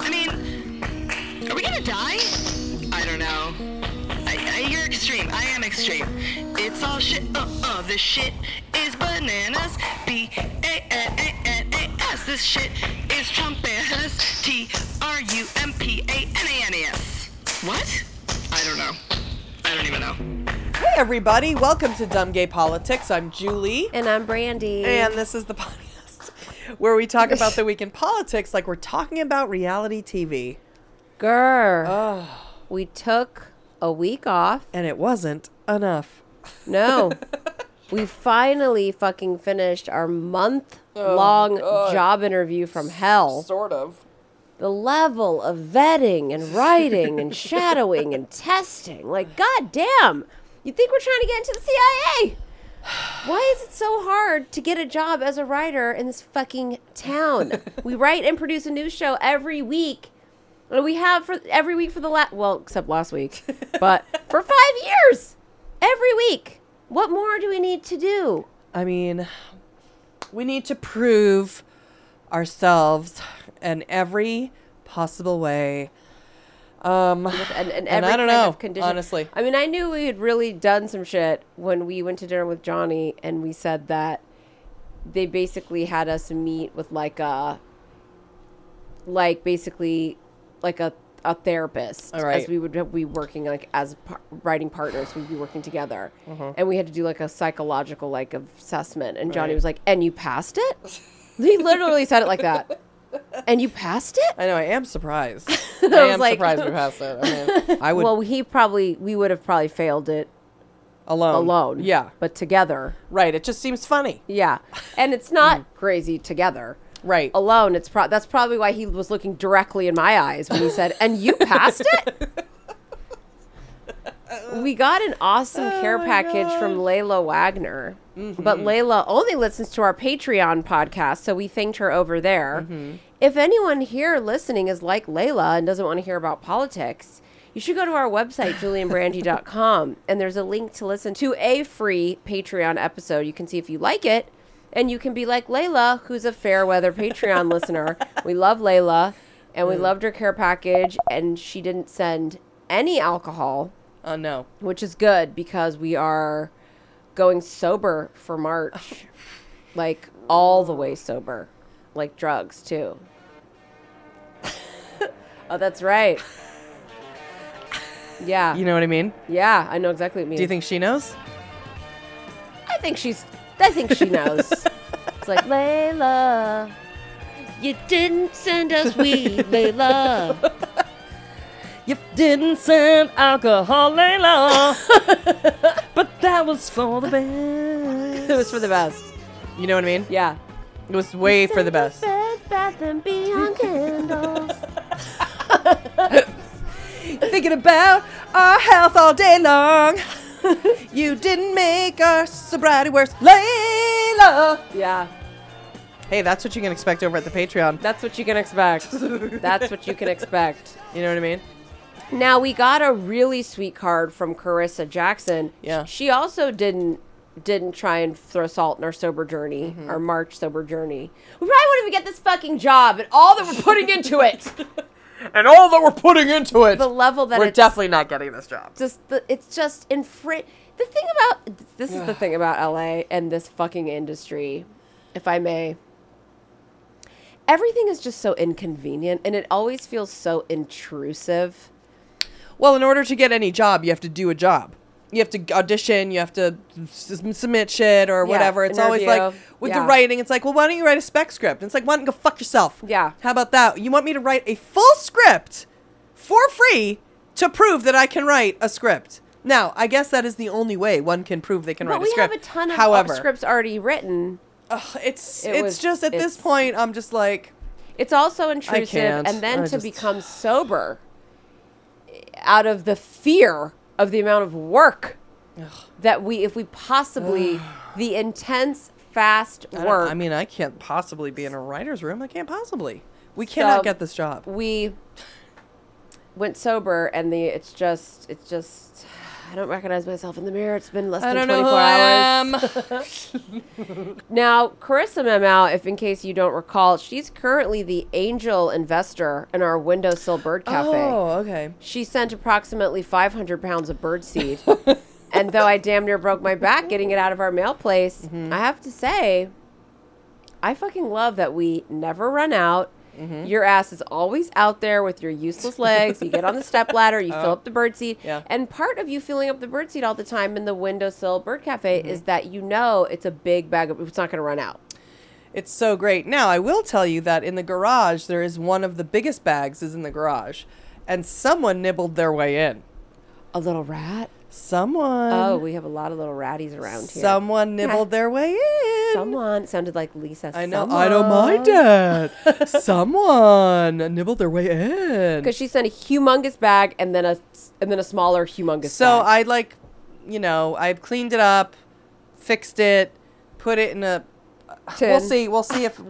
I mean, are we gonna die? I don't know. You're extreme. I am extreme. It's all shit. This shit is bananas. B-A-N-A-N-A-S. This shit is Trumpanas. T-R-U-M-P-A-N-A-N-A-S. What? I don't know. I don't even know. Hey, everybody. Welcome to Dumb Gay Politics. I'm Julie. And I'm Brandy. And this is the podcast where we talk about the week in politics like we're talking about reality TV. Grr. Oh. We took a week off. And it wasn't enough. No. We finally fucking finished our month-long job interview from hell. Sort of. The level of vetting and writing and shadowing and testing. Like, goddamn. You'd think we're trying to get into the CIA. Why is it so hard to get a job as a writer in this fucking town? We write and produce a new show every week. And we have for every week for the last, well, except last week, but for 5 years, every week. What more do we need to do? I mean, we need to prove ourselves in every possible way. And I don't know, of condition. Honestly. I mean, I knew we had really done some shit when we went to dinner with Johnny and we said that they basically had us meet with a therapist. All right. As we would be working like as writing partners. We'd be working together. Uh-huh. And we had to do like a psychological like assessment. And Johnny was like, and you passed it? He literally said it like that. And you passed it? I know. I am surprised. I am surprised we passed it. I mean, I would. Well, we would have probably failed it alone. Yeah. But together. Right. It just seems funny. Yeah. And it's not crazy together. Right. Alone. It's that's probably why he was looking directly in my eyes when he said, and you passed it? We got an awesome care package from Layla Wagner. Mm-hmm. But Layla only listens to our Patreon podcast, so we thanked her over there. Mm-hmm. If anyone here listening is like Layla and doesn't want to hear about politics, you should go to our website, julianbrandy.com, and there's a link to listen to a free Patreon episode. You can see if you like it, and you can be like Layla, who's a fair weather Patreon listener. We love Layla, and we loved her care package, and she didn't send any alcohol. Oh, no. Which is good because we are going sober for March. Like, all the way sober. Like, drugs, too. Oh, that's right. Yeah. You know what I mean? Yeah, I know exactly what it means. Do you think she knows? I think she knows. It's like, Layla, you didn't send us weed, Layla. You didn't send alcohol, Layla. But that was for the best. It was for the best. You know what I mean? Yeah. It was way for the best. Bed, Bath and Beyond candles. Thinking about our health all day long. You didn't make our sobriety worse, Layla. Yeah. Hey, that's what you can expect over at the Patreon. That's what you can expect. That's what you can expect. You know what I mean? Now, we got a really sweet card from Carissa Jackson. Yeah. She also didn't try and throw salt in our sober journey, our March sober journey. We probably wouldn't even get this fucking job and all that we're putting into it. And all that we're putting into it. The level that we're definitely not getting this job. The thing about... This is the thing about LA and this fucking industry, if I may. Everything is just so inconvenient, and it always feels so intrusive. Well, in order to get any job, you have to do a job. You have to audition. You have to submit shit or whatever. It's interview. Always like with the writing. It's like, well, why don't you write a spec script? And it's like, why don't you go fuck yourself? Yeah. How about that? You want me to write a full script for free to prove that I can write a script? Now, I guess that is the only way one can prove they can write a script. But we have a ton of scripts already written. Ugh, it's just at this point, I'm just like... It's also intrusive. And then to become sober out of the fear of the amount of work that if we possibly, the intense, fast work. I mean, I can't possibly be in a writer's room. I can't possibly. We cannot get this job. We went sober, and it's just, I don't recognize myself in the mirror. It's been less than 24 hours. Now, Carissa Memel, if in case you don't recall, she's currently the angel investor in our windowsill bird cafe. Oh, okay. She sent approximately 500 pounds of bird seed. And though I damn near broke my back getting it out of our mail place, I have to say, I fucking love that we never run out. Your ass is always out there with your useless legs. You get on the stepladder, you fill up the birdseed. Yeah. And part of you filling up the birdseed all the time in the windowsill bird cafe is that you know it's a big bag of, it's not going to run out. It's so great. Now, I will tell you that in the garage, there is one of the biggest bags is in the garage. And someone nibbled their way in. A little rat? Someone. Oh, we have a lot of little ratties around here. Someone nibbled their way in. Someone. It sounded like Lisa. I know. Someone. I don't mind it. Someone nibbled their way in. Because she sent a humongous bag and then a smaller humongous bag. So I I've cleaned it up, fixed it, put it in a tin. We'll see if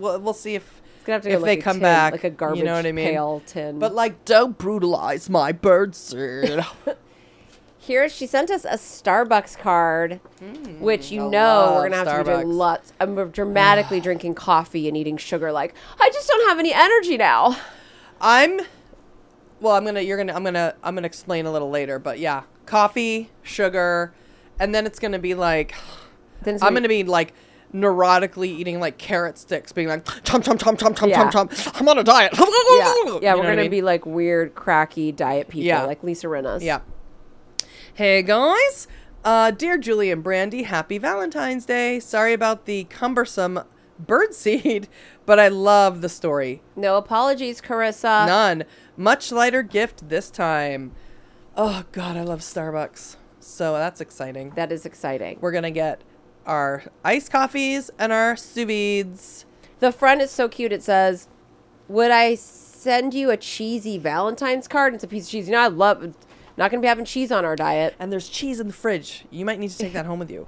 if they come back. Like a garbage pail tin. But don't brutalize my bird seed. Here, she sent us a Starbucks card, which we're going to have to be doing lots. I'm dramatically drinking coffee and eating sugar. I just don't have any energy now. I'm going to explain a little later, but yeah, coffee, sugar, and then it's going to be I'm going to be neurotically eating carrot sticks, being chomp, chomp, chomp, chomp, chomp, chomp. I'm on a diet. Yeah, we're going to be weird, cracky diet people, like Lisa Rinna's. Yeah. Hey guys, dear Julie and Brandy, happy Valentine's Day. Sorry about the cumbersome birdseed, but I love the story. No apologies, Carissa. None. Much lighter gift this time. Oh God, I love Starbucks. So that's exciting. That is exciting. We're going to get our iced coffees and our sous vides. The front is so cute. It says, would I send you a cheesy Valentine's card? It's a piece of cheese. I love it. Not going to be having cheese on our diet. And there's cheese in the fridge. You might need to take that home with you.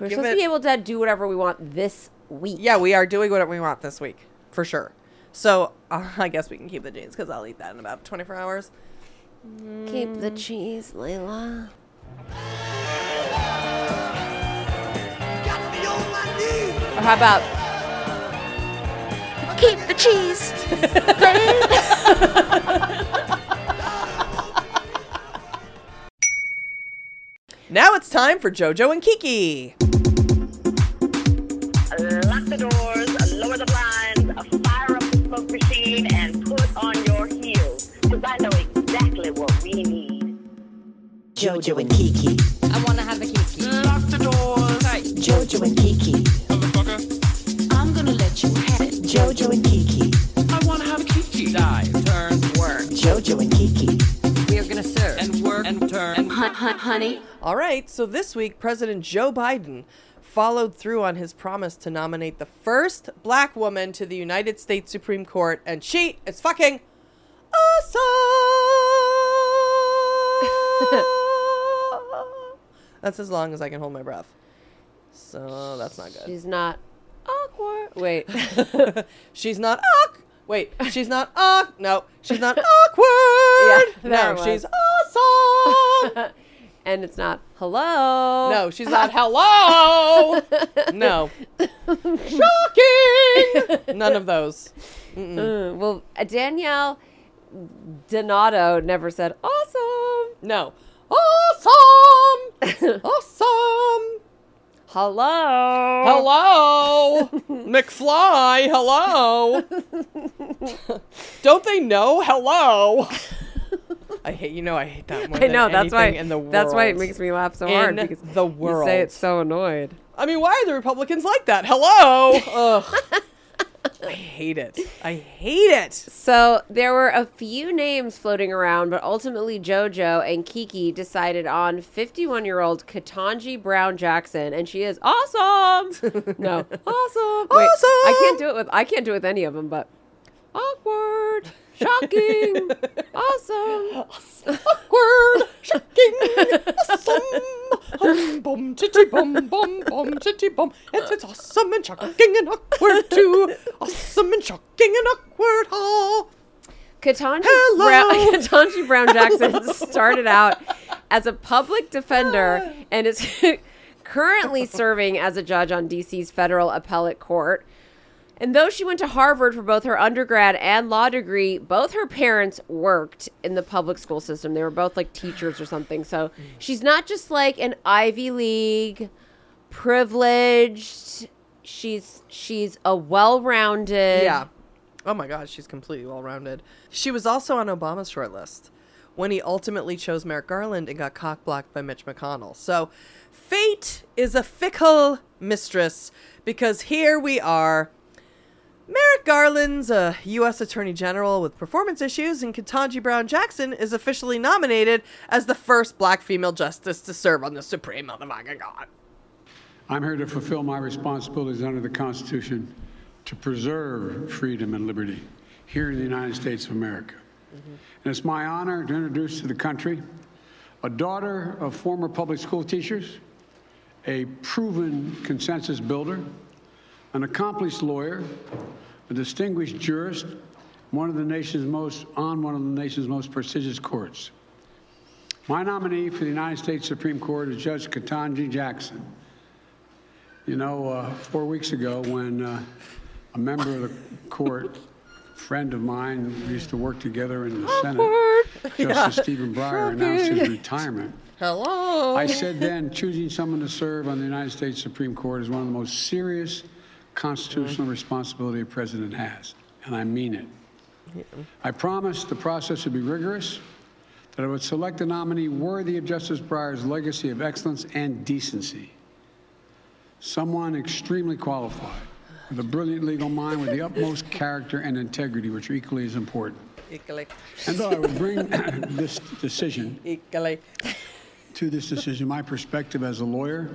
We're supposed to be able to do whatever we want this week. Yeah, we are doing whatever we want this week. For sure. So I guess we can keep the jeans because I'll eat that in about 24 hours. Keep the cheese, Layla. Got me on my knees. Or how about... keep the cheese. Now it's time for JoJo and Kiki. Lock the doors, lower the blinds, fire up the smoke machine, and put on your heels. Because I know exactly what we need. JoJo and Kiki. I want to have a Kiki. Lock the doors. Hey. JoJo and Kiki. Motherfucker. I'm going to let you have it. JoJo and Kiki. I want to have a Kiki. Dive, turn, work. JoJo and Kiki. We are going to serve and work and turn and honey. All right. So this week, President Joe Biden followed through on his promise to nominate the first black woman to the United States Supreme Court. And she is fucking awesome. That's as long as I can hold my breath. So that's not good. She's not. Awkward. Wait. She's not awkward. Wait. She's not awkward. No. She's not awkward. Yeah. No. She's awesome. And it's not hello. No. She's not hello. No. Shocking. None of those. Well, Danielle Donato never said awesome. No. Awesome. Awesome. Hello. Hello. McFly, hello. Don't they know? Hello. I hate that one. I know, that's why in the world. That's why it makes me laugh so hard because the world. You say it's so annoyed. I mean, why are the Republicans like that? Hello. Ugh. I hate it. I hate it. So there were a few names floating around, but ultimately JoJo and Kiki decided on 51-year-old Ketanji Brown Jackson, and she is awesome. No, awesome. Wait, awesome. I can't do it with any of them, but awkward. Shocking. Awesome. Awkward. Shocking. Awesome. Boom, chitty, boom, boom, boom, chitty, boom. It's awesome and shocking and awkward, too. Awesome and shocking and awkward. Oh. Ketanji Brown Jackson started out as a public defender and is currently serving as a judge on D.C.'s federal appellate court. And though she went to Harvard for both her undergrad and law degree, both her parents worked in the public school system. They were both like teachers or something. So she's not just like an Ivy League privileged. She's a well-rounded. Yeah. Oh my gosh, she's completely well-rounded. She was also on Obama's shortlist when he ultimately chose Merrick Garland and got cock-blocked by Mitch McConnell. So fate is a fickle mistress, because here we are. Merrick Garland's a U.S. Attorney General with performance issues, and Ketanji Brown Jackson is officially nominated as the first black female justice to serve on the Supreme Motherfucking God. I'm here to fulfill my responsibilities under the Constitution to preserve freedom and liberty here in the United States of America. Mm-hmm. And it's my honor to introduce to the country a daughter of former public school teachers, a proven consensus builder, an accomplished lawyer, a distinguished jurist, one of the nation's most prestigious courts. My nominee for the United States Supreme Court is Judge Ketanji Jackson. You know, 4 weeks ago when a member of the court, a friend of mine, we used to work together in the Senate, Justice Stephen Breyer announced his retirement. Hello. I said then, choosing someone to serve on the United States Supreme Court is one of the most serious constitutional responsibility a president has, and I mean it. Yeah. I promised the process would be rigorous, that I would select a nominee worthy of Justice Breyer's legacy of excellence and decency. Someone extremely qualified, with a brilliant legal mind, with the utmost character and integrity, which are equally as important. Equally. And though I would bring this decision, my perspective as a lawyer,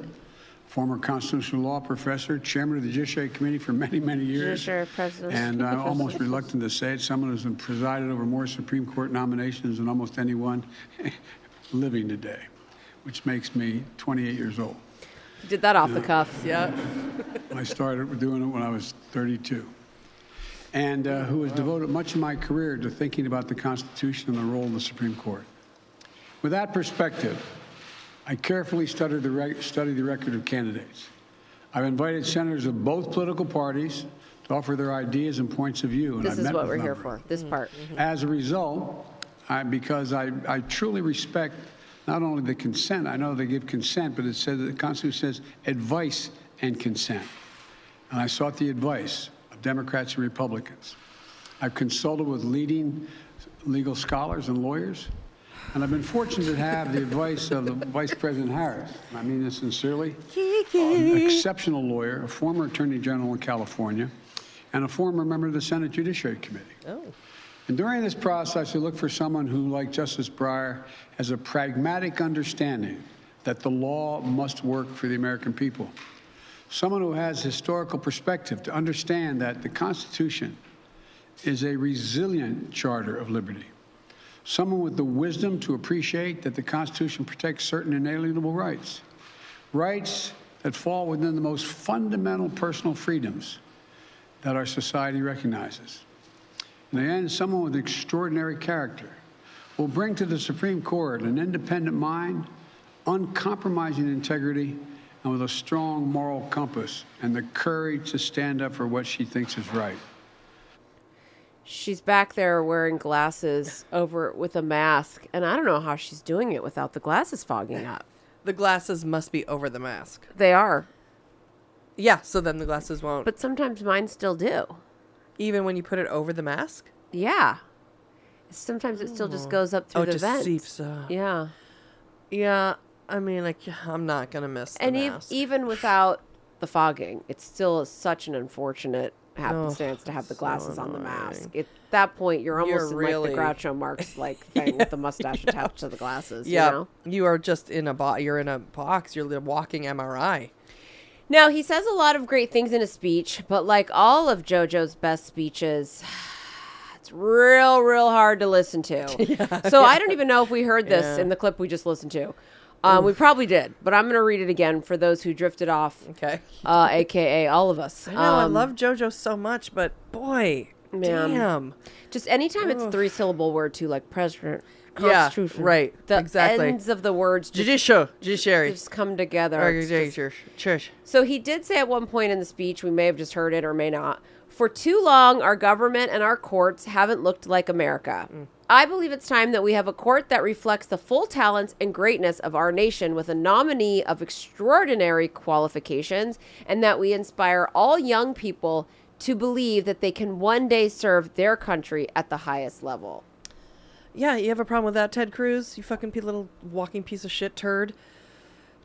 former constitutional law professor, chairman of the Judiciary Committee for many, many years. Sure, President. And I'm almost reluctant to say it, someone who's presided over more Supreme Court nominations than almost anyone living today, which makes me 28 years old. You did that off the cuff, yeah. I started doing it when I was 32. And who has devoted much of my career to thinking about the Constitution and the role of the Supreme Court. With that perspective, I carefully studied the record of candidates. I've invited senators of both political parties to offer their ideas and points of view. And this is what we're here for, this part. Mm-hmm. As a result, because I truly respect not only the consent, I know they give consent, but it says that the Constitution says advice and consent. And I sought the advice of Democrats and Republicans. I've consulted with leading legal scholars and lawyers. And I've been fortunate to have the advice of the Vice President Harris. I mean this sincerely. An exceptional lawyer, a former Attorney General in California, and a former member of the Senate Judiciary Committee. Oh. And during this process, you look for someone who, like Justice Breyer, has a pragmatic understanding that the law must work for the American people. Someone who has historical perspective to understand that the Constitution is a resilient charter of liberty. Someone with the wisdom to appreciate that the Constitution protects certain inalienable rights, rights that fall within the most fundamental personal freedoms that our society recognizes. In the end, someone with extraordinary character will bring to the Supreme Court an independent mind, uncompromising integrity, and with a strong moral compass and the courage to stand up for what she thinks is right. She's back there wearing glasses over with a mask, and I don't know how she's doing it without the glasses fogging up. The glasses must be over the mask. They are. Yeah, so then the glasses won't. But sometimes mine still do. Even when you put it over the mask? Yeah. Sometimes it still just goes up through the vents. Oh, it just seeps up. Yeah. Yeah, I mean, like, I'm not going to miss the mask. And even without the fogging, it's still such an unfortunate happenstance to have the glasses on the mask. At that point, you're almost in like the Groucho Marx like thing with the mustache attached to the glasses. Yeah, you know? You are just in a you're in a box. You're a walking MRI. Now, he says a lot of great things in his speech, but like all of JoJo's best speeches, it's real hard to listen to. I don't even know if we heard this in the clip we just listened to. We probably did, but I'm going to read it again for those who drifted off, a.k.a. all of us. I know, I love JoJo so much, but boy, damn. Just anytime it's three-syllable word, too, like president, constitution. Yeah, right, the ends of the words. Judiciary. Just come together. Church. So he did say at one point in the speech, we may have just heard it or may not, for too long, our government and our courts haven't looked like America. Mm. I believe it's time that we have a court that reflects the full talents and greatness of our nation with a nominee of extraordinary qualifications, and that we inspire all young people to believe that they can one day serve their country at the highest level. Yeah, you have a problem with that, Ted Cruz? You fucking little walking piece of shit turd.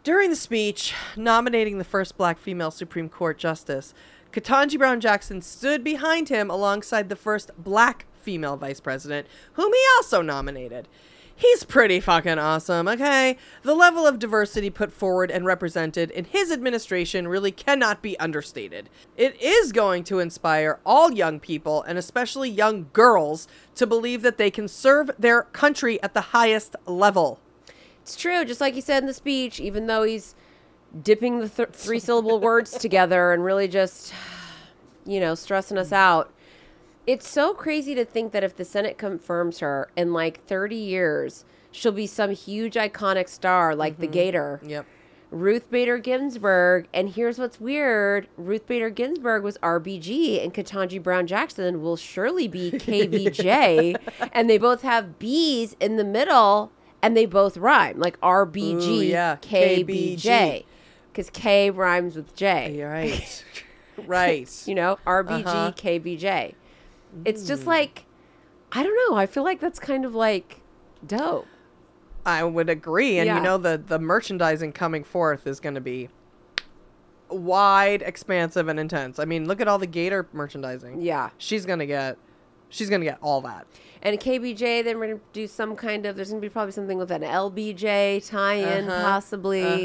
During the speech, nominating the first black female Supreme Court justice, Ketanji Brown Jackson stood behind him alongside the first black female vice president, whom he also nominated. He's pretty fucking awesome, okay? The level of diversity put forward and represented in his administration really cannot be understated. It is going to inspire all young people, and especially young girls, to believe that they can serve their country at the highest level. It's true, just like he said in the speech, even though he's dipping the three-syllable words together and really just, you know, stressing us out. It's so crazy to think that if the Senate confirms her in like 30 years, she'll be some huge iconic star like the Gator. Yep. Ruth Bader Ginsburg. And here's what's weird. Ruth Bader Ginsburg was RBG and Ketanji Brown Jackson will surely be KBJ. And they both have B's in the middle and they both rhyme like RBG, KBJ. Because K rhymes with J. Right. Right. You know, RBG, KBJ. It's just like, I don't know. I feel like that's kind of like dope. I would agree. And, you know, the merchandising coming forth is going to be wide, expansive, and intense. I mean, look at all the Gator merchandising. Yeah. She's going to get all that. And KBJ, then we're going to do some kind of, there's going to be probably something with an LBJ tie-in, possibly.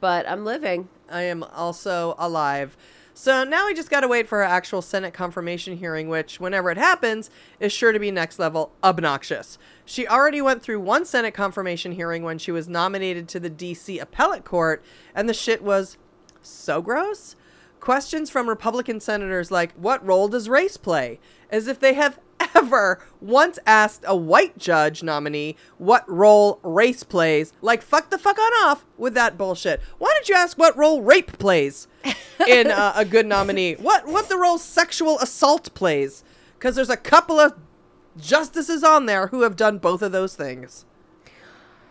But I'm living. I am also alive. So now we just got to wait for our actual Senate confirmation hearing, which, whenever it happens, is sure to be next level obnoxious. She already went through one Senate confirmation hearing when she was nominated to the D.C. Appellate Court, and the shit was so gross. Questions from Republican senators like, what role does race play? As if they have ever once asked a white judge nominee what role race plays. Like, fuck the fuck on off with that bullshit. Why don't you ask what role rape plays? In a good nominee, what the role sexual assault plays, because there's a couple of justices on there who have done both of those things.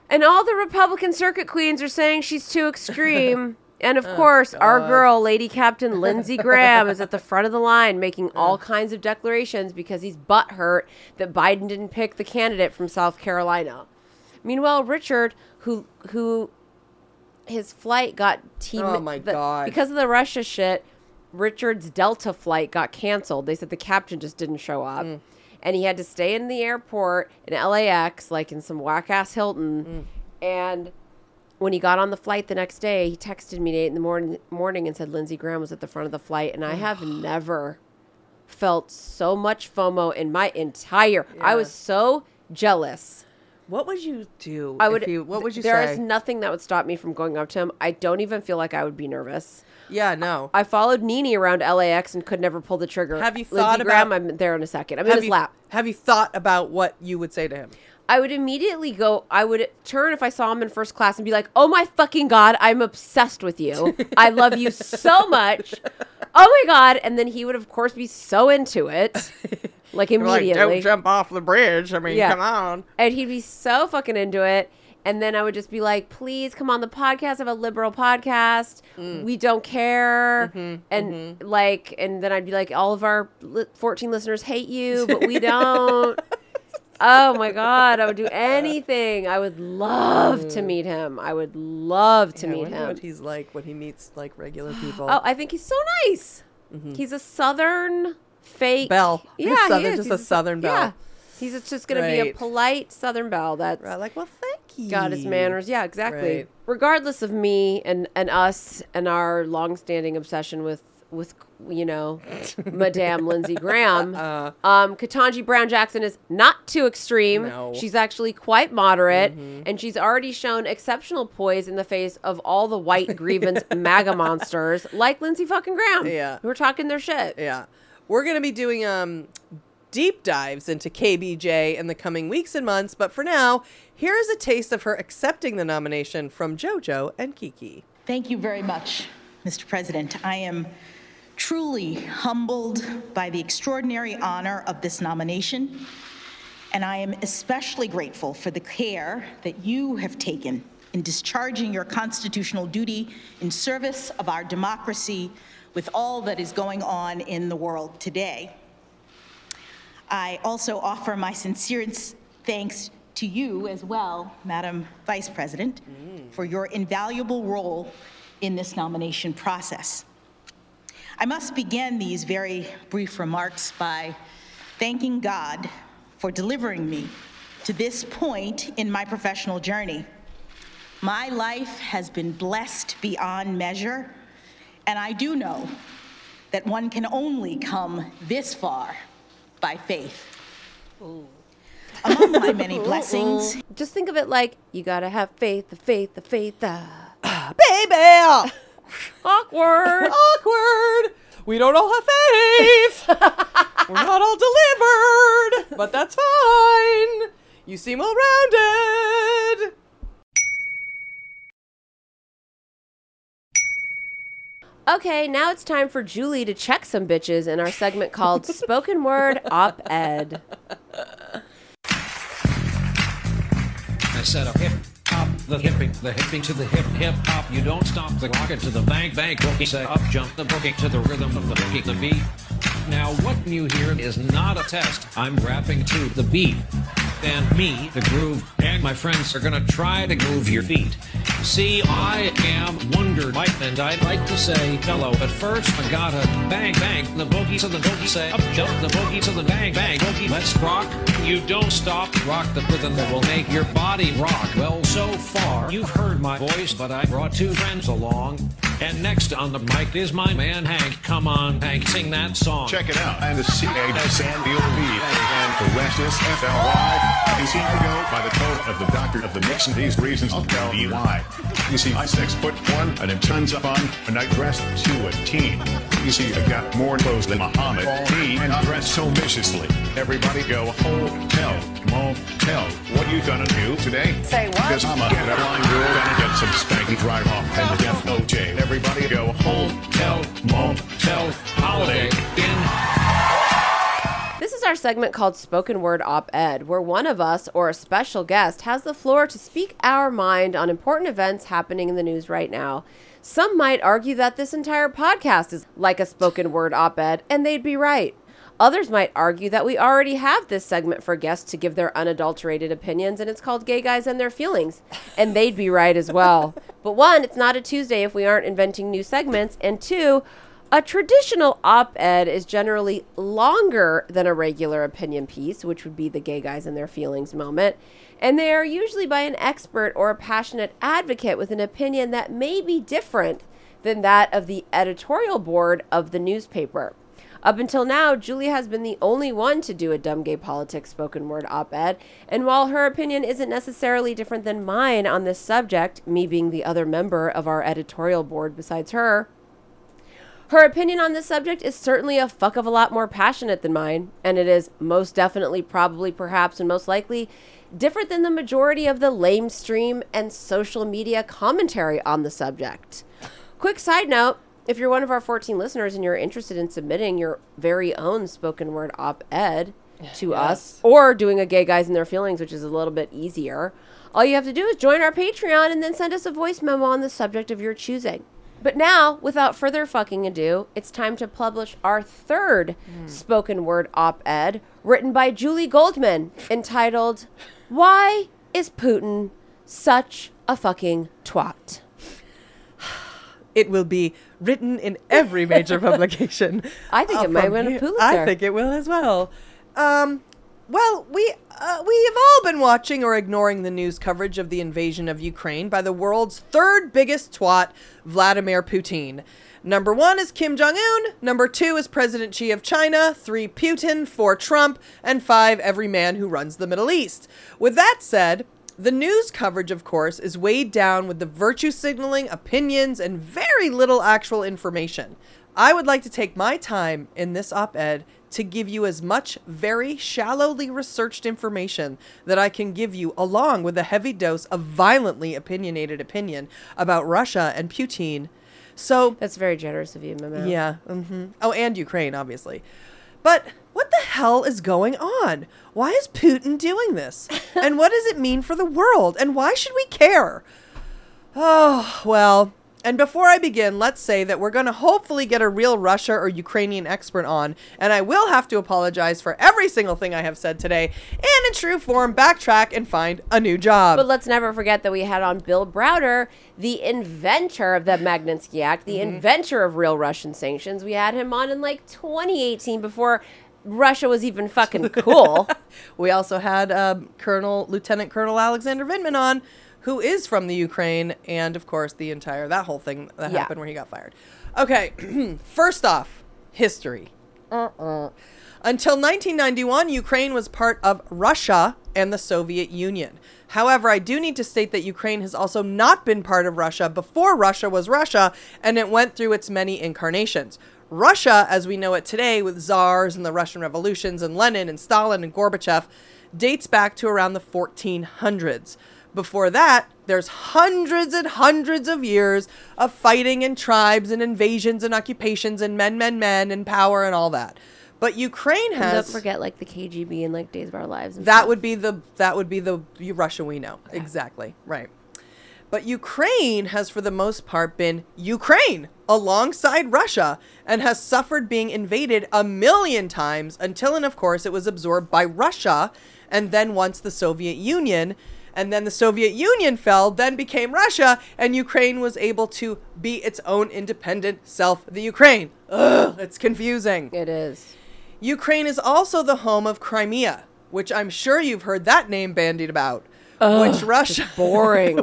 And all the Republican circuit queens are saying she's too extreme. And of course, our girl, Lady Captain Lindsey Graham, is at the front of the line making all kinds of declarations because he's butthurt that Biden didn't pick the candidate from South Carolina. Meanwhile, Richard, who his flight got God. Because of the Russia shit, Richard's Delta flight got canceled. They said the captain just didn't show up. And he had to stay in the airport in LAX, like in some whack-ass Hilton. And when he got on the flight the next day, he texted me at 8 in the morning and said Lindsey Graham was at the front of the flight. And I have never felt so much FOMO in my entire... Yeah. I was so jealous. What would you do? What would you say? There is nothing that would stop me from going up to him. I don't even feel like I would be nervous. Yeah, no. I followed Nene around LAX and could never pull the trigger. Have you thought Lindsey Graham, I'm there in a second. I'm in his lap. Have you thought about what you would say to him? I would immediately go, I would turn if I saw him in first class and be like, oh my fucking God, I'm obsessed with you. I love you so much. Oh my God. And then he would, of course, be so into it. Like immediately. You're like, don't jump off the bridge. I mean, come on. And he'd be so fucking into it. And then I would just be like, please come on the podcast. I have a liberal podcast. We don't care. And then I'd be like, all of our 14 listeners hate you, but we don't. Oh my God. I would do anything. I would love to meet him. I would love to meet him. I wonder what he's like when he meets like regular people. Oh, I think he's so nice. Mm-hmm. He's a Southern fake belle. Yeah, he is. He's a Southern belle. Yeah. He's just going to be a polite Southern belle that's right, like, well, thank you. Got his manners. Yeah, exactly. Right. Regardless of me and us and our longstanding obsession with you know, Madame Lindsey Graham, Ketanji Brown Jackson is not too extreme. No. She's actually quite moderate, mm-hmm. and she's already shown exceptional poise in the face of all the white grievance MAGA monsters like Lindsey fucking Graham, who are talking their shit. Yeah, we're gonna be doing deep dives into KBJ in the coming weeks and months, but for now, here's a taste of her accepting the nomination from JoJo and Kiki. Thank you very much, Mr. President. I am truly humbled by the extraordinary honor of this nomination, and I am especially grateful for the care that you have taken in discharging your constitutional duty in service of our democracy with all that is going on in the world today. I also offer my sincerest thanks to you as well, Madam Vice President, for your invaluable role in this nomination process. I must begin these very brief remarks by thanking God for delivering me to this point in my professional journey. My life has been blessed beyond measure, and I do know that one can only come this far by faith. Ooh. Among my many blessings. Just think of it like, you gotta have faith, the faith, the faith, the... Baby! Awkward. Awkward. We don't all have faith. We're not all delivered, but that's fine. You seem well-rounded. Okay, now it's time for Julie to check some bitches in our segment called Spoken Word Op-Ed. I set up here. The hipping to the hip hop. You don't stop the rocket to the bang boogie. Set up, jump the boogie to the rhythm of the beat. Now what you hear is not a test. I'm rapping to the beat, and me, the groove, and my friends are gonna try to groove your feet. See, I am Wonder Mike, and I'd like to say hello, but first I gotta bang the boogie to the boogie. Say up, jump the boogie to the bang boogie. Let's rock. You don't stop. Rock the rhythm that will make your body rock. Well, so far you've heard my voice, but I brought two friends along. And next on the mic is my man Hank. Come on, Hank, sing that song. Check it out. I'm the CHSNDOB, and the rest is FLY. You see, I go by the code of the doctor of the mix, and these reasons I'll tell you why. You see, I'm 6'1", and it turns up on, and I dress to a T. You see, I got more clothes than Muhammad Ali, and I dress so viciously. Everybody go, hotel, motel. What you gonna do today? Say what? Because I'ma get a line girl and get some spank and drive off, and the death OJ. Everybody go, hotel, motel, holiday inn. This is our segment called Spoken Word Op-Ed, where one of us or a special guest has the floor to speak our mind on important events happening in the news right now. Some might argue that this entire podcast is like a spoken word op-ed, and they'd be right. Others might argue that we already have this segment for guests to give their unadulterated opinions, and it's called Gay Guys and Their Feelings, and they'd be right as well. But one, it's not a Tuesday if we aren't inventing new segments, and two, a traditional op-ed is generally longer than a regular opinion piece, which would be the Gay Guys and Their Feelings moment, and they are usually by an expert or a passionate advocate with an opinion that may be different than that of the editorial board of the newspaper. Up until now, Julie has been the only one to do a dumb gay politics spoken word op-ed, and while her opinion isn't necessarily different than mine on this subject, me being the other member of our editorial board besides her, her opinion on this subject is certainly a fuck of a lot more passionate than mine, and it is most definitely, probably, perhaps, and most likely different than the majority of the lamestream and social media commentary on the subject. Quick side note, if you're one of our 14 listeners and you're interested in submitting your very own spoken word op-ed to us, or doing a Gay Guys and Their Feelings, which is a little bit easier, all you have to do is join our Patreon and then send us a voice memo on the subject of your choosing. But now, without further fucking ado, it's time to publish our third spoken word op-ed, written by Julie Goldman, entitled, Why is Putin Such a Fucking Twat? It will be written in every major publication. I think it might win a Pulitzer. I think it will as well. Well, we have all been watching or ignoring the news coverage of the invasion of Ukraine by the world's third biggest twat, Vladimir Putin. Number one is Kim Jong-un. Number two is President Xi of China. Three, Putin. Four, Trump. And five, every man who runs the Middle East. With that said, the news coverage, of course, is weighed down with the virtue signaling, opinions, and very little actual information. I would like to take my time in this op-ed to give you as much very shallowly researched information that I can give you, along with a heavy dose of violently opinionated opinion about Russia and Putin. So that's very generous of you, Mama. Yeah. Mm-hmm. Oh, and Ukraine, obviously. But what the hell is going on? Why is Putin doing this? And what does it mean for the world? And why should we care? Oh, well, and before I begin, let's say that we're going to hopefully get a real Russia or Ukrainian expert on, and I will have to apologize for every single thing I have said today, and in true form, backtrack and find a new job. But let's never forget that we had on Bill Browder, the inventor of the Magnitsky Act, the inventor of real Russian sanctions. We had him on in like 2018 before Russia was even fucking cool. We also had Lieutenant Colonel Alexander Vindman on, who is from the Ukraine, and, of course, that whole thing that happened where he got fired. Okay, first off, history. Until 1991, Ukraine was part of Russia and the Soviet Union. However, I do need to state that Ukraine has also not been part of Russia before Russia was Russia, and it went through its many incarnations. Russia, as we know it today, with czars and the Russian revolutions and Lenin and Stalin and Gorbachev, dates back to around the 1400s. Before that, there's hundreds and hundreds of years of fighting and tribes and invasions and occupations and men and power and all that. But Ukraine has... And don't forget, like, the KGB and, like, Days of Our Lives. And that would be the Russia we know. Okay. Exactly. Right. But Ukraine has, for the most part, been Ukraine alongside Russia and has suffered being invaded 1,000,000 times until, and of course, it was absorbed by Russia and then once the Soviet Union... And then the Soviet Union fell, then became Russia, and Ukraine was able to be its own independent self, the Ukraine. Ugh, it's confusing. It is. Ukraine is also the home of Crimea, which I'm sure you've heard that name bandied about. Ugh, which Russia... boring.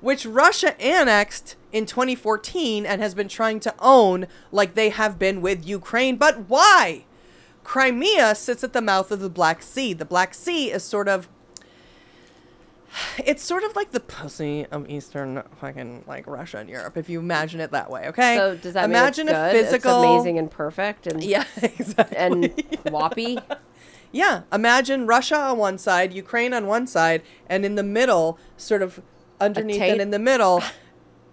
which Russia annexed in 2014 and has been trying to own like they have been with Ukraine. But why? Crimea sits at the mouth of the Black Sea. The Black Sea is sort of... It's sort of like the pussy of Eastern fucking like Russia and Europe, if you imagine it that way. Okay. So does that imagine mean it's good? Physical, it's amazing and perfect, and yeah, exactly, and whoppy. Yeah, imagine Russia on one side, Ukraine on one side, and in the middle, sort of underneath, and in the middle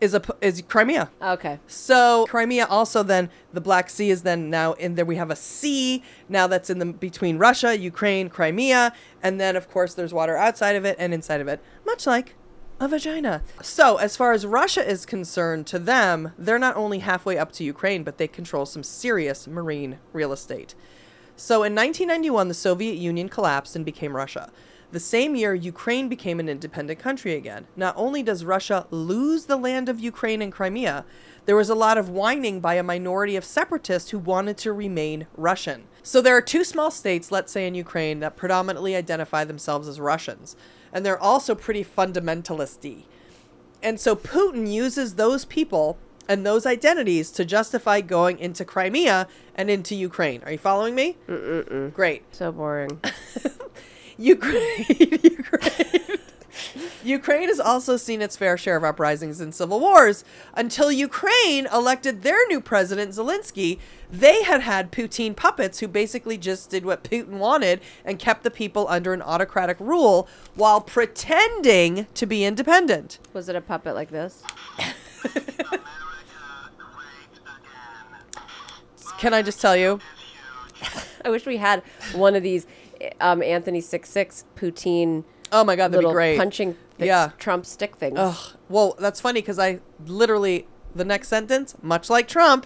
is Crimea. Okay. So Crimea also then the Black Sea is then now in there. We have a sea now that's in the between Russia, Ukraine, Crimea, and then of course there's water outside of it and inside of it, much like a vagina. So as far as Russia is concerned, to them, they're not only halfway up to Ukraine, but they control some serious marine real estate. So in 1991, the Soviet Union collapsed and became Russia. The same year, Ukraine became an independent country again. Not only does Russia lose the land of Ukraine and Crimea, there was a lot of whining by a minority of separatists who wanted to remain Russian. So there are two small states, let's say in Ukraine, that predominantly identify themselves as Russians. And they're also pretty fundamentalist-y. And so Putin uses those people and those identities to justify going into Crimea and into Ukraine. Are you following me? Mm-mm-mm. Great. So boring. Ukraine has also seen its fair share of uprisings and civil wars. Until Ukraine elected their new president, Zelensky, they had Putin puppets who basically just did what Putin wanted and kept the people under an autocratic rule while pretending to be independent. Was it a puppet like this? Can I just tell you? I wish we had one of these... Anthony 6'6", Putin. Oh my God, that'd little be great. Punching Trump stick things. Ugh. Well, that's funny because I literally, the next sentence, much like Trump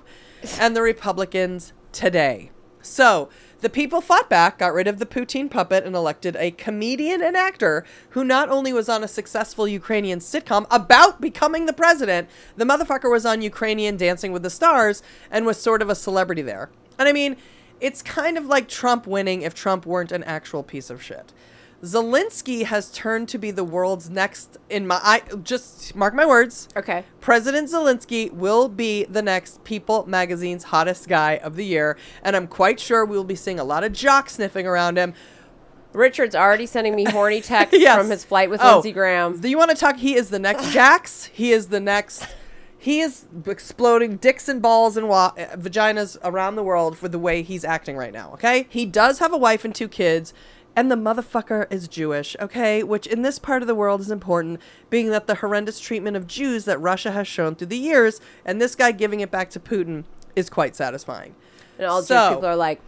and the Republicans today. So The people fought back, got rid of the Putin puppet, and elected a comedian and actor who not only was on a successful Ukrainian sitcom about becoming the president, the motherfucker was on Ukrainian Dancing with the Stars and was sort of a celebrity there. And I mean, it's kind of like Trump winning if Trump weren't an actual piece of shit. Zelensky has turned to be the world's next, just mark my words. Okay. President Zelensky will be the next People Magazine's hottest guy of the year. And I'm quite sure we'll be seeing a lot of jock sniffing around him. Richard's already sending me horny texts yes. from his flight with Lindsey Graham. Do you want to talk? He is the next Jax. He is the next. He is exploding dicks and balls and vaginas around the world for the way he's acting right now. Okay. He does have a wife and two kids. And the motherfucker is Jewish, okay, which in this part of the world is important, being that the horrendous treatment of Jews that Russia has shown through the years, and this guy giving it back to Putin is quite satisfying. And all Jewish people are like,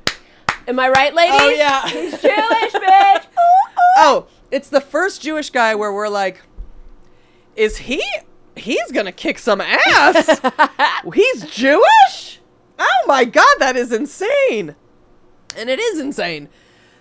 am I right, ladies? Oh, yeah. He's Jewish, bitch. Oh, it's the first Jewish guy where we're like, is he? He's going to kick some ass. He's Jewish? Oh, my God, that is insane. And it is insane.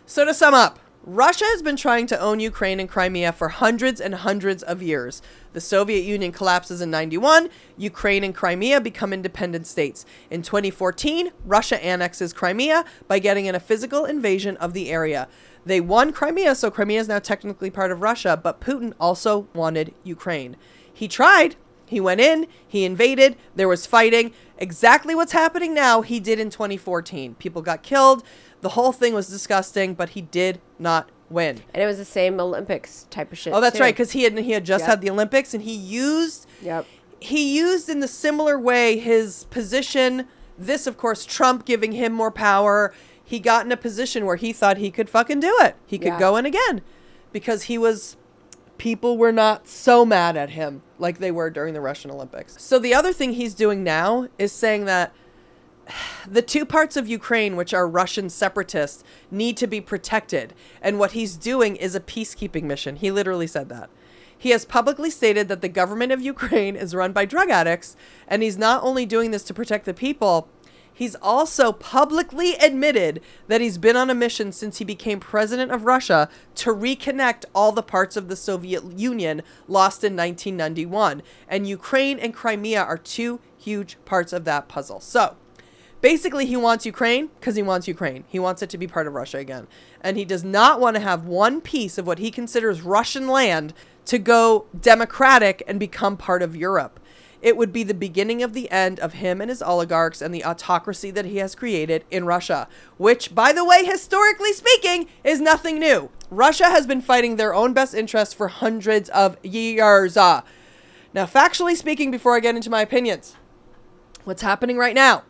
So to sum up, Russia has been trying to own Ukraine and Crimea for hundreds and hundreds of years. The Soviet Union collapses in 1991. Ukraine and Crimea become independent states. In 2014, Russia annexes Crimea by getting in a physical invasion of the area. They won Crimea, so Crimea is now technically part of Russia, but Putin also wanted Ukraine. He tried. He went in. He invaded. There was fighting. Exactly what's happening now, he did in 2014. People got killed. The whole thing was disgusting, but he did not win. And it was the same Olympics type of shit. Oh, that's too. Right, because he had just had the Olympics, and he used in the similar way his position. This, of course, Trump giving him more power. He got in a position where he thought he could fucking do it. He could go in again because people were not so mad at him like they were during the Russian Olympics. So the other thing he's doing now is saying that the two parts of Ukraine, which are Russian separatists, need to be protected. And what he's doing is a peacekeeping mission. He literally said that. He has publicly stated that the government of Ukraine is run by drug addicts. And he's not only doing this to protect the people, he's also publicly admitted that he's been on a mission since he became president of Russia to reconnect all the parts of the Soviet Union lost in 1991. And Ukraine and Crimea are two huge parts of that puzzle. So basically, he wants Ukraine because he wants Ukraine. He wants it to be part of Russia again. And he does not want to have one piece of what he considers Russian land to go democratic and become part of Europe. It would be the beginning of the end of him and his oligarchs and the autocracy that he has created in Russia, which, by the way, historically speaking, is nothing new. Russia has been fighting their own best interests for hundreds of years. Now, factually speaking, before I get into my opinions, what's happening right now?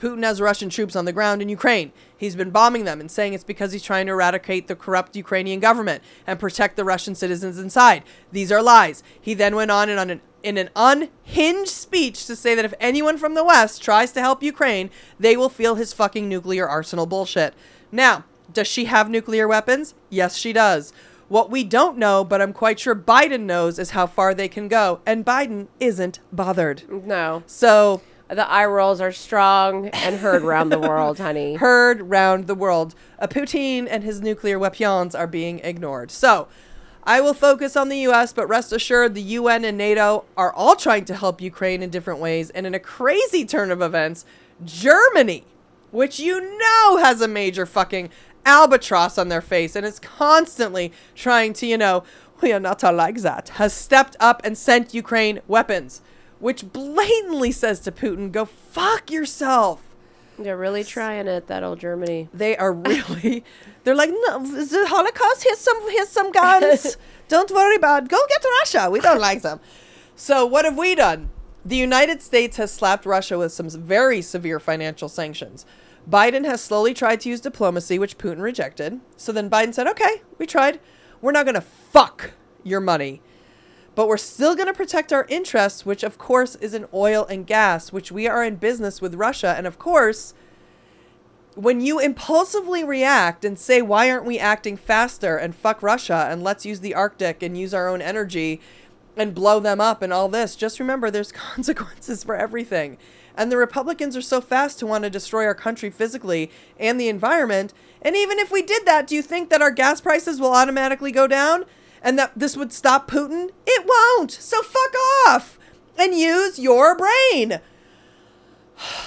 Putin has Russian troops on the ground in Ukraine. He's been bombing them and saying it's because he's trying to eradicate the corrupt Ukrainian government and protect the Russian citizens inside. These are lies. He then went on and in an unhinged speech to say that if anyone from the West tries to help Ukraine, they will feel his fucking nuclear arsenal bullshit. Now, does she have nuclear weapons? Yes, she does. What we don't know, but I'm quite sure Biden knows, is how far they can go. And Biden isn't bothered. No. So the eye rolls are strong and heard round the world, honey. Heard round the world. Putin and his nuclear weapons are being ignored. So I will focus on the U.S., but rest assured the UN and NATO are all trying to help Ukraine in different ways. And in a crazy turn of events, Germany, which you know has a major fucking albatross on their face and is constantly trying to, we are not like that, has stepped up and sent Ukraine weapons, which blatantly says to Putin, go fuck yourself. They're really trying it, that old Germany. They are really, they're like, no, the Holocaust, here's some guns. Don't worry about it. Go get Russia. We don't like them. So what have we done? The United States has slapped Russia with some very severe financial sanctions. Biden has slowly tried to use diplomacy, which Putin rejected. So then Biden said, okay, we tried. We're not going to fuck your money. But we're still going to protect our interests, which, of course, is in oil and gas, which we are in business with Russia. And, of course, when you impulsively react and say, why aren't we acting faster and fuck Russia and let's use the Arctic and use our own energy and blow them up and all this, just remember there's consequences for everything. And the Republicans are so fast to want to destroy our country physically and the environment. And even if we did that, do you think that our gas prices will automatically go down and that this would stop Putin? It won't. So fuck off and use your brain.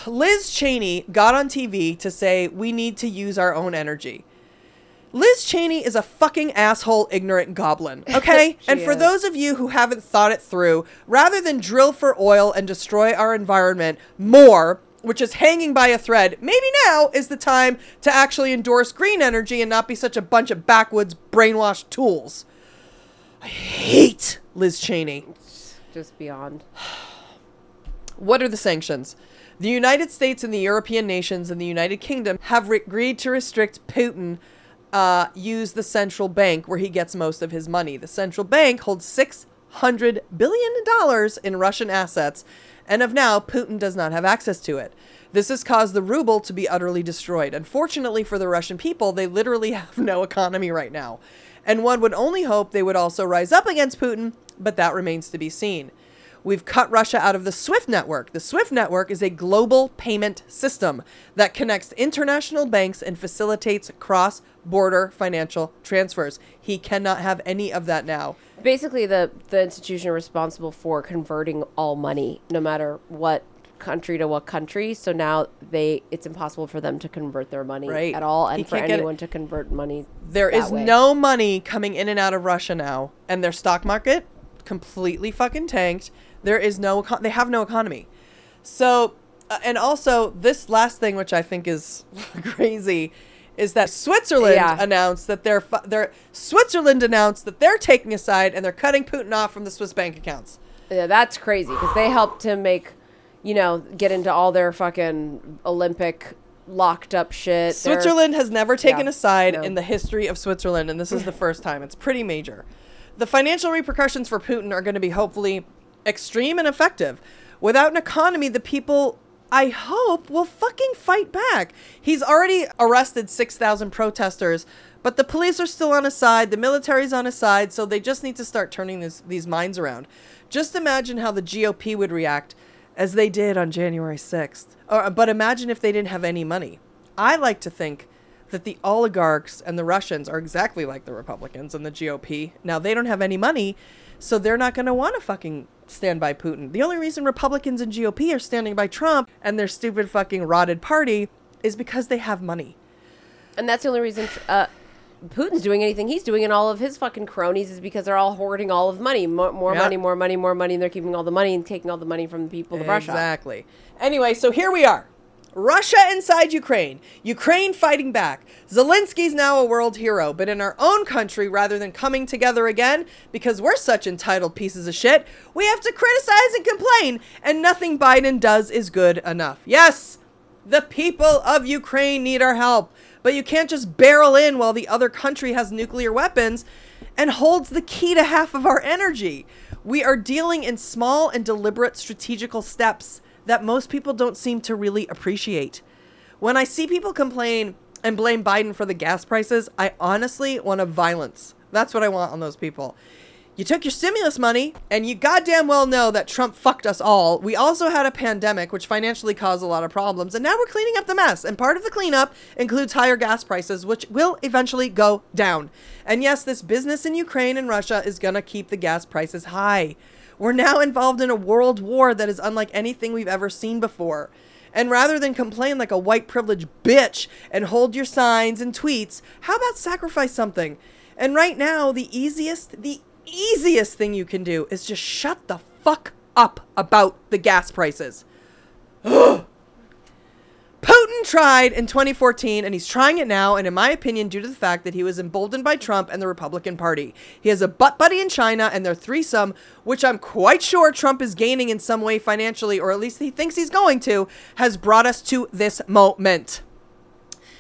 Liz Cheney got on TV to say we need to use our own energy. Liz Cheney is a fucking asshole, ignorant goblin, okay? And for those of you who haven't thought it through, rather than drill for oil and destroy our environment more, which is hanging by a thread, maybe now is the time to actually endorse green energy and not be such a bunch of backwoods brainwashed tools. I hate Liz Cheney. It's just beyond. What are the sanctions? The United States and the European nations and the United Kingdom have agreed to restrict Putin use the central bank where he gets most of his money. The central bank holds $600 billion in Russian assets, and of now, Putin does not have access to it. This has caused the ruble to be utterly destroyed. Unfortunately for the Russian people, they literally have no economy right now. And one would only hope they would also rise up against Putin, but that remains to be seen. We've cut Russia out of the SWIFT network. The SWIFT network is a global payment system that connects international banks and facilitates cross-border financial transfers. He cannot have any of that now. Basically, the institution responsible for converting all money, no matter what country to what country. So now it's impossible for them to convert their money at all, and for anyone to convert money. There is no money coming in and out of Russia now, and their stock market completely fucking tanked. There is no, they have no economy. So, and also this last thing, which I think is crazy, is that Switzerland announced that Switzerland announced that they're taking a side and they're cutting Putin off from the Swiss bank accounts. Yeah, that's crazy because they helped him get into all their fucking Olympic locked up shit. Switzerland has never taken a side in the history of Switzerland, and this is the first time. It's pretty major. The financial repercussions for Putin are going to be hopefully extreme and effective. Without an economy, the people, I hope, will fucking fight back. He's already arrested 6,000 protesters, but the police are still on his side. The military's on his side. So they just need to start turning these minds around. Just imagine how the GOP would react, as they did on January 6th. But imagine if they didn't have any money. I like to think that the oligarchs and the Russians are exactly like the Republicans and the GOP. Now, they don't have any money, so they're not going to want to fucking stand by Putin. The only reason Republicans and GOP are standing by Trump and their stupid fucking rotted party is because they have money. And that's the only reason Putin's doing anything he's doing, and all of his fucking cronies, is because they're all hoarding all of money. More money, and they're keeping all the money and taking all the money from the people of Russia. Exactly. Anyway, so here we are. Russia inside Ukraine. Ukraine fighting back. Zelensky's now a world hero, but in our own country, rather than coming together again, because we're such entitled pieces of shit, we have to criticize and complain, and nothing Biden does is good enough. Yes, the people of Ukraine need our help, but you can't just barrel in while the other country has nuclear weapons and holds the key to half of our energy. We are dealing in small and deliberate strategical steps that most people don't seem to really appreciate. When I see people complain and blame Biden for the gas prices, I honestly want a violence. That's what I want on those people. You took your stimulus money, and you goddamn well know that Trump fucked us all. We also had a pandemic, which financially caused a lot of problems, and now we're cleaning up the mess. And part of the cleanup includes higher gas prices, which will eventually go down. And yes, this business in Ukraine and Russia is gonna keep the gas prices high. We're now involved in a world war that is unlike anything we've ever seen before. And rather than complain like a white privileged bitch and hold your signs and tweets, how about sacrifice something? And right now, the easiest thing you can do is just shut the fuck up about the gas prices. Putin tried in 2014, and he's trying it now, and in my opinion, due to the fact that he was emboldened by Trump and the Republican Party. He has a butt buddy in China and their threesome, which I'm quite sure Trump is gaining in some way financially, or at least he thinks he's going to, has brought us to this moment.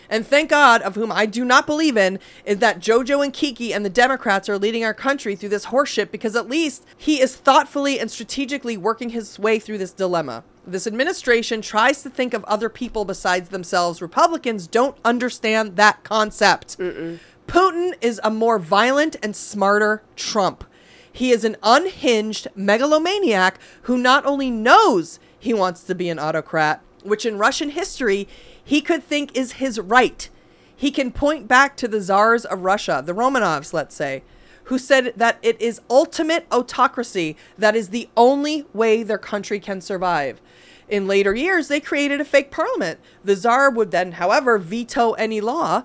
And thank God, of whom I do not believe in, is that JoJo and Kiki and the Democrats are leading our country through this horseshit, because at least he is thoughtfully and strategically working his way through this dilemma. This administration tries to think of other people besides themselves. Republicans don't understand that concept. Mm-mm. Putin is a more violent and smarter Trump. He is an unhinged megalomaniac who not only knows He wants to be an autocrat, which in Russian history, he could think is his right. He can point back to the czars of Russia, the Romanovs, let's say, who said that it is ultimate autocracy that is the only way their country can survive. In later years, they created a fake parliament. The czar would then, however, veto any law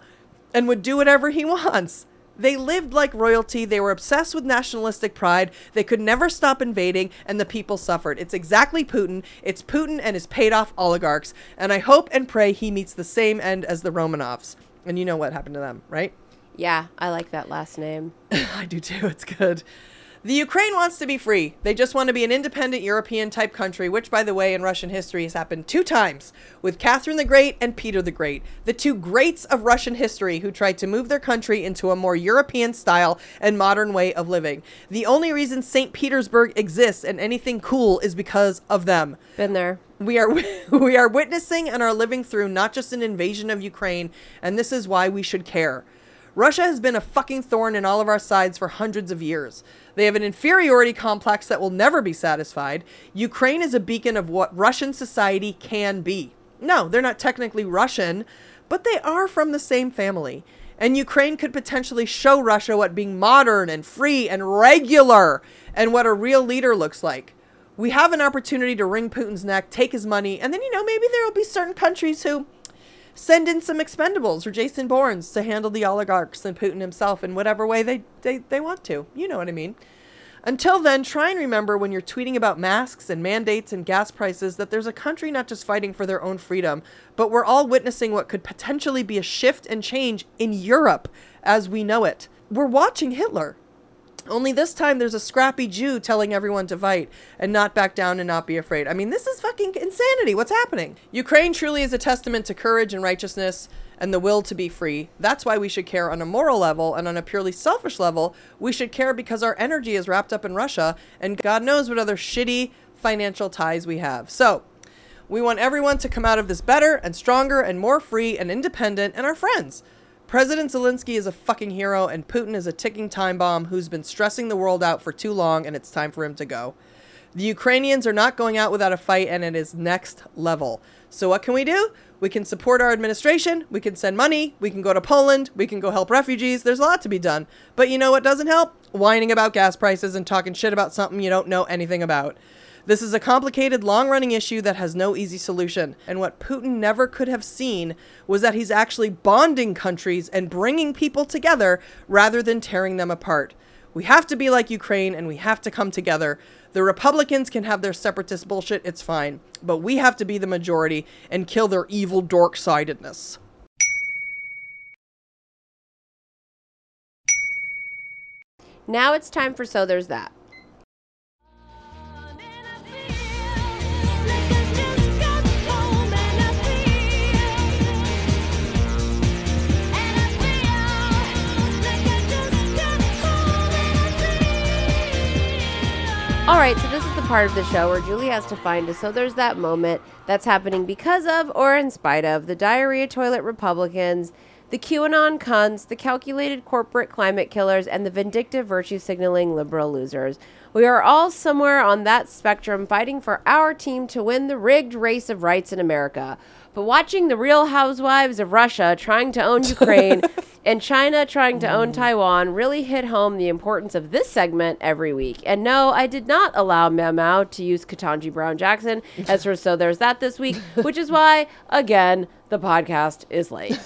and would do whatever he wants. They lived like royalty. They were obsessed with nationalistic pride. They could never stop invading, and the people suffered. It's exactly Putin. It's Putin and his paid-off oligarchs. And I hope and pray he meets the same end as the Romanovs. And you know what happened to them, right? Yeah, I like that last name. I do too. It's good. The Ukraine wants to be free. They just want to be an independent European-type country, which, by the way, in Russian history has happened 2 times, with Catherine the Great and Peter the Great, the 2 greats of Russian history who tried to move their country into a more European style and modern way of living. The only reason St. Petersburg exists and anything cool is because of them. Been there. We are witnessing and are living through not just an invasion of Ukraine, and this is why we should care. Russia has been a fucking thorn in all of our sides for hundreds of years. They have an inferiority complex that will never be satisfied. Ukraine is a beacon of what Russian society can be. No, they're not technically Russian, but they are from the same family. And Ukraine could potentially show Russia what being modern and free and regular and what a real leader looks like. We have an opportunity to wring Putin's neck, take his money, and then, you know, maybe there will be certain countries who send in some expendables or Jason Bournes to handle the oligarchs and Putin himself in whatever way they want to. You know what I mean? Until then, try and remember when you're tweeting about masks and mandates and gas prices that there's a country not just fighting for their own freedom, but we're all witnessing what could potentially be a shift and change in Europe as we know it. We're watching Hitler. Only this time there's a scrappy Jew telling everyone to fight and not back down and not be afraid. I mean, this is fucking insanity. What's happening? Ukraine truly is a testament to courage and righteousness and the will to be free. That's why we should care on a moral level, and on a purely selfish level, we should care because our energy is wrapped up in Russia and God knows what other shitty financial ties we have. So we want everyone to come out of this better and stronger and more free and independent, and our friends. President Zelensky is a fucking hero, and Putin is a ticking time bomb who's been stressing the world out for too long, and it's time for him to go. The Ukrainians are not going out without a fight, and it is next level. So what can we do? We can support our administration. We can send money. We can go to Poland. We can go help refugees. There's a lot to be done. But you know what doesn't help? Whining about gas prices and talking shit about something you don't know anything about. This is a complicated, long-running issue that has no easy solution. And what Putin never could have seen was that he's actually bonding countries and bringing people together rather than tearing them apart. We have to be like Ukraine, and we have to come together. The Republicans can have their separatist bullshit. It's fine. But we have to be the majority and kill their evil dork-sidedness. Now it's time for So There's That. All right, so this is the part of the show where Julie has to find a So There's That moment that's happening because of or in spite of the diarrhea toilet Republicans, the QAnon cunts, the calculated corporate climate killers, and the vindictive virtue-signaling liberal losers. We are all somewhere on that spectrum fighting for our team to win the rigged race of rights in America. But watching the Real Housewives of Russia trying to own Ukraine and China trying to own Taiwan really hit home the importance of this segment every week. And no, I did not allow Mamau to use Ketanji Brown Jackson as her So There's That this week, which is why, again, the podcast is late.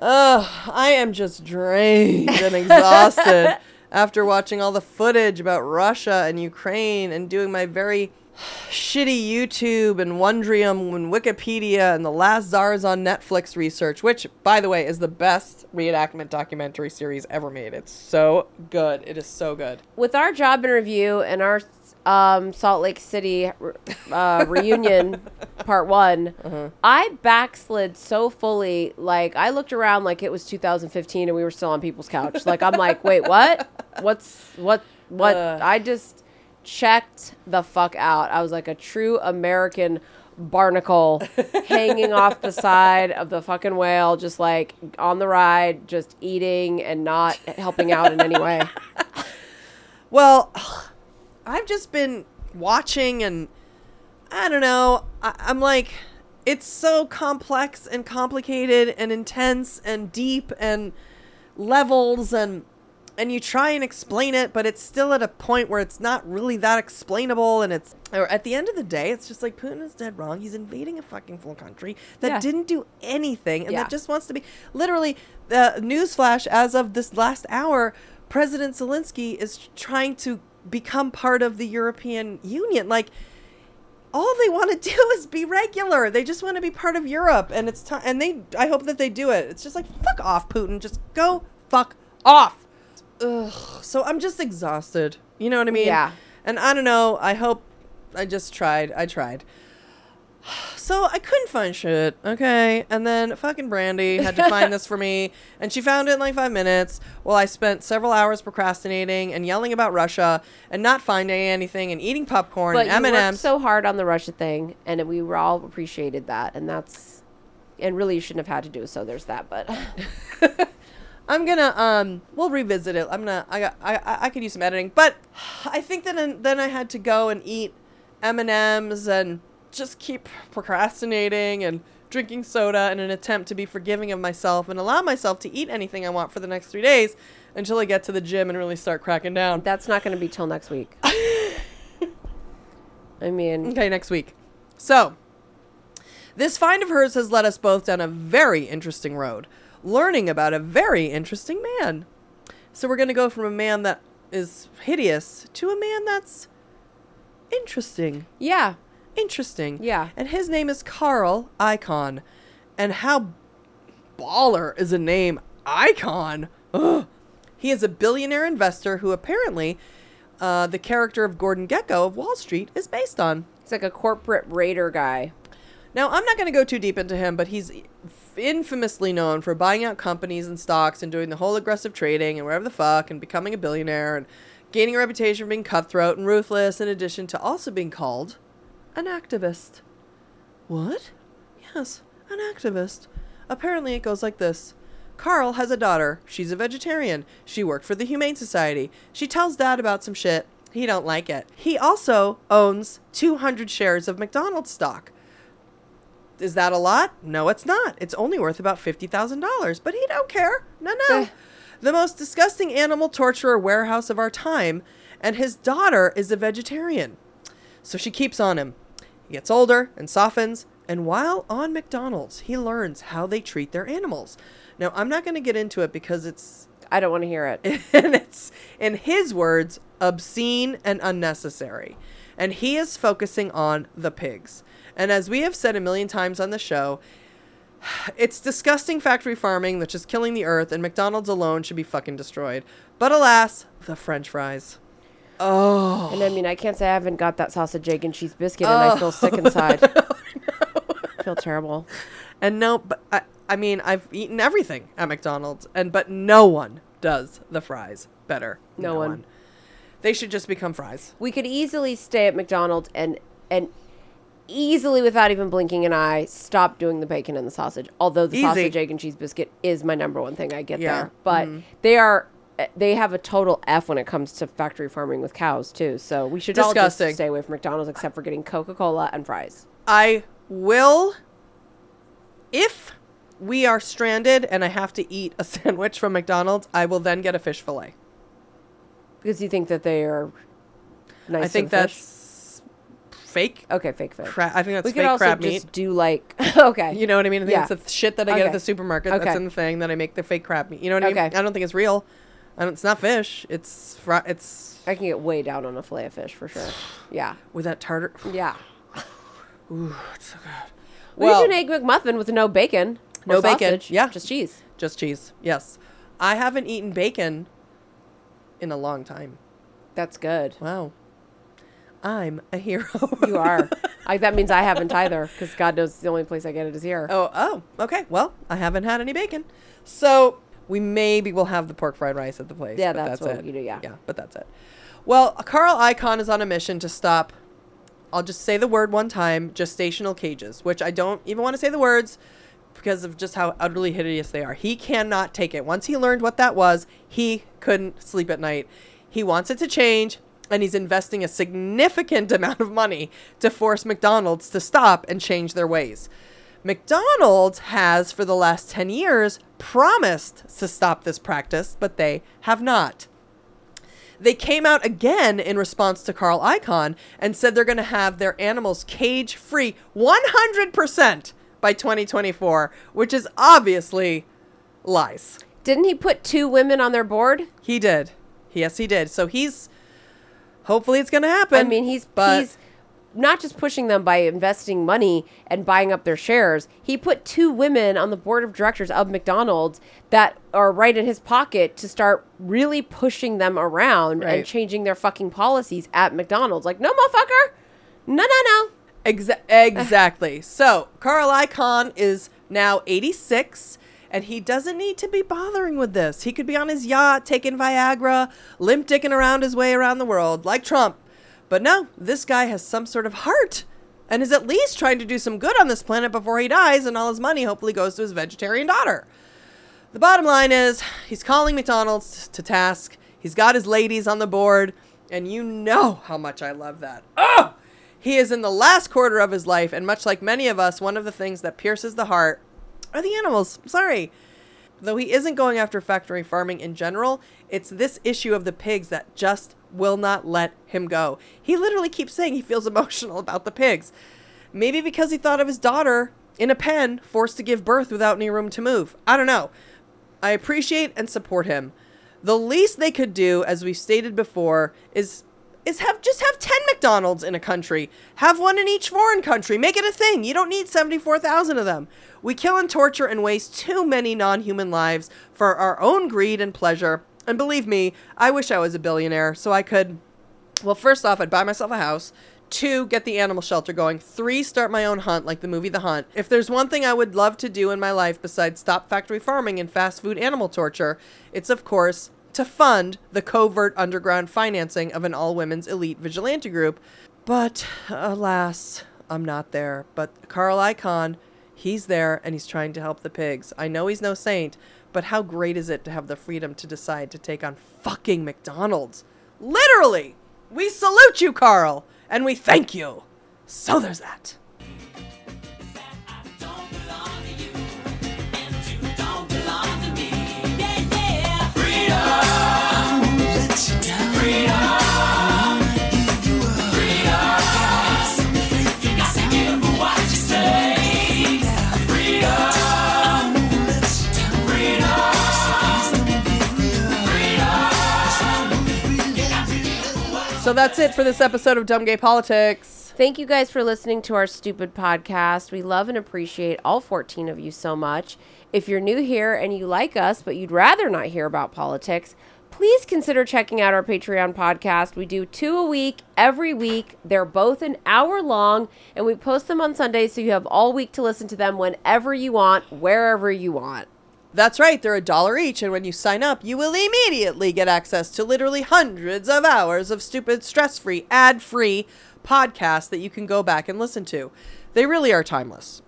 I am just drained and exhausted after watching all the footage about Russia and Ukraine and doing my very shitty YouTube and Wondrium and Wikipedia and the Last Czars on Netflix research, which, by the way, is the best reenactment documentary series ever made. It's so good. It is so good. With our job interview and our Salt Lake City reunion part 1, I backslid so fully. Like, I looked around like it was 2015 and we were still on people's couch. Like, I'm like, wait, what? What? I just checked the fuck out. I was like a true American barnacle hanging off the side of the fucking whale, just like on the ride, just eating and not helping out in any way. Well, I've just been watching, and I don't know. I'm like, it's so complex and complicated and intense and deep and levels, and you try and explain it, but it's still at a point where it's not really that explainable. And it's, or at the end of the day, it's just like, Putin is dead wrong. He's invading a fucking full country that didn't do anything. And that just wants to be, literally, newsflash, as of this last hour, President Zelensky is trying to become part of the European Union. Like, all they want to do is be regular. They just want to be part of Europe. And it's time. And they, I hope that they do it. It's just like, fuck off, Putin. Just go fuck off. Ugh. So I'm just exhausted. You know what I mean? Yeah. And I don't know. I hope. I just tried. I tried. So I couldn't find shit. Okay. And then fucking Brandy had to find this for me. And she found it in like 5 minutes. Well, I spent several hours procrastinating and yelling about Russia and not finding anything and eating popcorn but and M&Ms. But you worked so hard on the Russia thing, and we were all appreciated that. And that's, and really you shouldn't have had to do so. There's that, but I'm going to, we'll revisit it. I could use some editing, but I think that then I had to go and eat M&Ms and just keep procrastinating and drinking soda in an attempt to be forgiving of myself and allow myself to eat anything I want for the next 3 days until I get to the gym and really start cracking down. That's not going to be till next week. I mean, okay, next week. So this find of hers has led us both down a very interesting road, learning about a very interesting man. So we're going to go from a man that is hideous to a man that's interesting. Yeah. Interesting. Yeah. And his name is Carl Icahn. And how baller is a name? Icahn. Ugh. He is a billionaire investor who apparently the character of Gordon Gekko of Wall Street is based on. He's like a corporate raider guy. Now, I'm not going to go too deep into him, but he's infamously known for buying out companies and stocks and doing the whole aggressive trading and whatever the fuck and becoming a billionaire and gaining a reputation for being cutthroat and ruthless, in addition to also being called an activist. What? Yes, an activist. Apparently it goes like this. Carl has a daughter. She's a vegetarian. She worked for the Humane Society. She tells Dad about some shit. He don't like it. He also owns 200 shares of McDonald's stock. Is that a lot? No, it's not. It's only worth about $50,000, but he don't care. No. The most disgusting animal torturer warehouse of our time, and his daughter is a vegetarian. So she keeps on him. He gets older and softens, and while on McDonald's, he learns how they treat their animals. Now, I'm not going to get into it because it's... I don't want to hear it. And it's, in his words, obscene and unnecessary. And he is focusing on the pigs. And as we have said a million times on the show, it's disgusting factory farming that's just killing the earth, and McDonald's alone should be fucking destroyed. But alas, the French fries. Oh. And I mean, I can't say I haven't got that sausage, egg, and cheese biscuit, and I feel sick inside. No. I feel terrible. And no, but I mean, I've eaten everything at McDonald's, but no one does the fries better. No one. They should just become fries. We could easily stay at McDonald's and easily, without even blinking an eye, stop doing the bacon and the sausage. Although the sausage, egg, and cheese biscuit is my number one thing I get there. But they have a total F when it comes to factory farming with cows, too. So we should all just stay away from McDonald's except for getting Coca-Cola and fries. I will, if we are stranded and I have to eat a sandwich from McDonald's, I will then get a fish fillet. Because you think that they are nice. I think that's fake. Okay, fake. I think that's fake crab meat. We could also just do like, okay. You know what I mean? I think it's the shit that I get at the supermarket. Okay. That's in the thing that I make the fake crab meat. You know what I mean? I don't think it's real. And it's not fish. It's I can get way down on a fillet of fish for sure. Yeah. With that tartar. Yeah. Ooh, it's so good. Well, we do an egg McMuffin with no bacon. No bacon. Yeah. Just cheese. Just cheese. Yes. I haven't eaten bacon in a long time. That's good. Wow. I'm a hero. You are. That means I haven't either, because God knows the only place I get it is here. Oh. Okay. Well, I haven't had any bacon. So... we maybe will have the pork fried rice at the place. Yeah, but that's what you do, yeah. Yeah, but that's it. Well, Carl Icahn is on a mission to stop, I'll just say the word one time, gestational cages, which I don't even want to say the words because of just how utterly hideous they are. He cannot take it. Once he learned what that was, he couldn't sleep at night. He wants it to change. And he's investing a significant amount of money to force McDonald's to stop and change their ways. McDonald's has, for the last 10 years, promised to stop this practice, but they have not. They came out again in response to Carl Icahn and said they're going to have their animals cage-free 100% by 2024, which is obviously lies. Didn't he put 2 women on their board? He did. Yes, he did. So he's... hopefully it's going to happen. I mean, he's not just pushing them by investing money and buying up their shares. He put 2 women on the board of directors of McDonald's that are right in his pocket to start really pushing them around and changing their fucking policies at McDonald's. Like, no, motherfucker. No, no, no. Exactly. So Carl Icahn is now 86. And he doesn't need to be bothering with this. He could be on his yacht, taking Viagra, limp-dicking around his way around the world, like Trump. But no, this guy has some sort of heart and is at least trying to do some good on this planet before he dies, and all his money hopefully goes to his vegetarian daughter. The bottom line is, he's calling McDonald's to task. He's got his ladies on the board, and you know how much I love that. Oh! He is in the last quarter of his life, and much like many of us, one of the things that pierces the heart are the animals. I'm sorry. Though he isn't going after factory farming in general, it's this issue of the pigs that just will not let him go. He literally keeps saying he feels emotional about the pigs. Maybe because he thought of his daughter in a pen, forced to give birth without any room to move. I don't know. I appreciate and support him. The least they could do, as we've stated before, is have 10 McDonald's in a country. Have one in each foreign country. Make it a thing. You don't need 74,000 of them. We kill and torture and waste too many non-human lives for our own greed and pleasure. And believe me, I wish I was a billionaire so I could, well, first off, I'd buy myself a house. 2, get the animal shelter going. 3, start my own hunt, like the movie The Hunt. If there's one thing I would love to do in my life besides stop factory farming and fast food animal torture, it's, of course, to fund the covert underground financing of an all-women's elite vigilante group. But alas, I'm not there. But Carl Icahn, he's there, and he's trying to help the pigs. I know he's no saint, but how great is it to have the freedom to decide to take on fucking McDonald's? Literally! We salute you, Carl, and we thank you. So there's that. So that's it for this episode of Dumb Gay Politics. Thank you guys for listening to our stupid podcast. We love and appreciate all 14 of you so much. If you're new here and you like us, but you'd rather not hear about politics, please consider checking out our Patreon podcast. We do 2 a week, every week. They're both an hour long, and we post them on Sundays, so you have all week to listen to them whenever you want, wherever you want. That's right. They're $1 each. And when you sign up, you will immediately get access to literally hundreds of hours of stupid, stress-free, ad-free podcasts that you can go back and listen to. They really are timeless.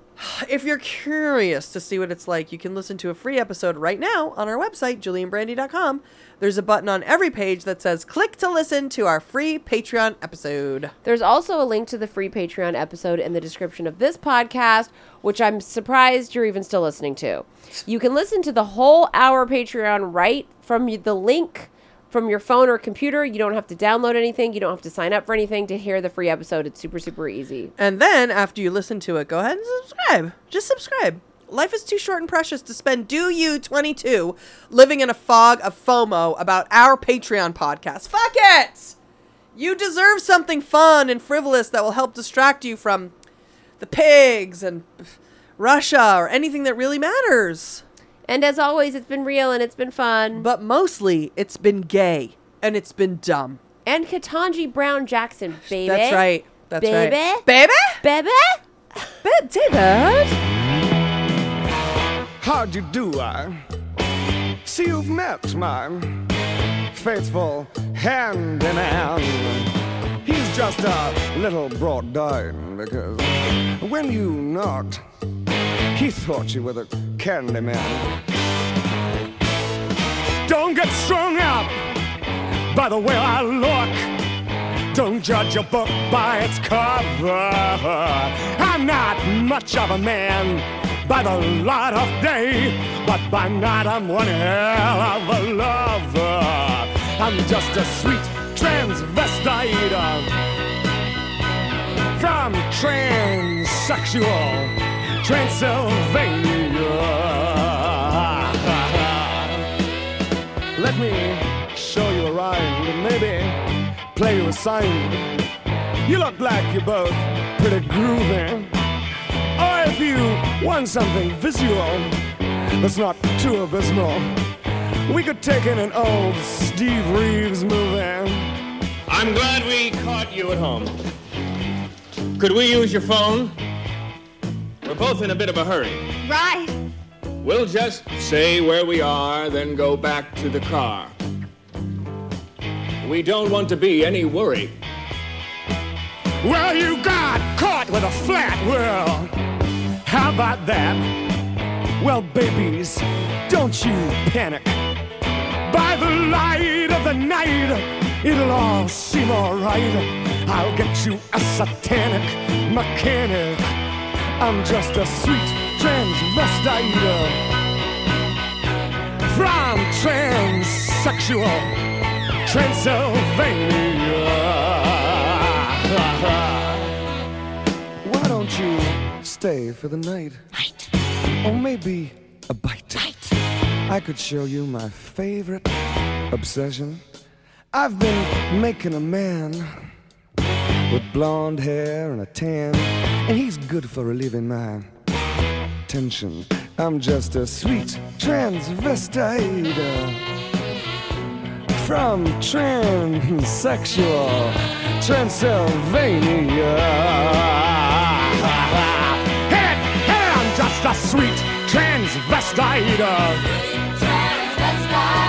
If you're curious to see what it's like, you can listen to a free episode right now on our website, julianbrandy.com. There's a button on every page that says click to listen to our free Patreon episode. There's also a link to the free Patreon episode in the description of this podcast, which I'm surprised you're even still listening to. You can listen to the whole hour Patreon right from the link from your phone or computer. You don't have to download anything. You don't have to sign up for anything to hear the free episode. It's super, super easy. And then after you listen to it, go ahead and subscribe. Just subscribe. Life is too short and precious to spend 22 living in a fog of FOMO about our Patreon podcast. Fuck it! You deserve something fun and frivolous that will help distract you from the pigs and Russia or anything that really matters. And as always, it's been real and it's been fun. But mostly, it's been gay and it's been dumb. And Ketanji Brown Jackson, baby. That's right. That's baby. Right. Baby? Baby? Baby? David? How'd you do, I? See, you've met my faithful hand in hand. He's just a little brought down because when you knocked, he thought you were the candy man. Don't get strung up by the way I look. Don't judge a book by its cover. I'm not much of a man by the light of day, but by night I'm one hell of a lover. I'm just a sweet transvestite from transsexual Transylvania. Let me show you around and maybe play you a sign. You look like you're both pretty groovy. Or if you want something visual that's not too abysmal, we could take in an old Steve Reeves movie. I'm glad we caught you at home. Could we use your phone? We're both in a bit of a hurry. Right. We'll just say where we are, then go back to the car. We don't want to be any worry. Well, you got caught with a flat world. How about that? Well, babies, don't you panic. By the light of the night, it'll all seem all right. I'll get you a satanic mechanic. I'm just a sweet transvestite from transsexual Transylvania. Why don't you stay for the night? Night. Or maybe a bite. Night. I could show you my favorite obsession. I've been making a man with blonde hair and a tan, and he's good for relieving my tension. I'm just a sweet transvestite from transsexual Transylvania. Just a sweet transvestite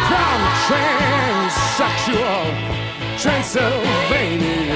from transsexual Transylvania.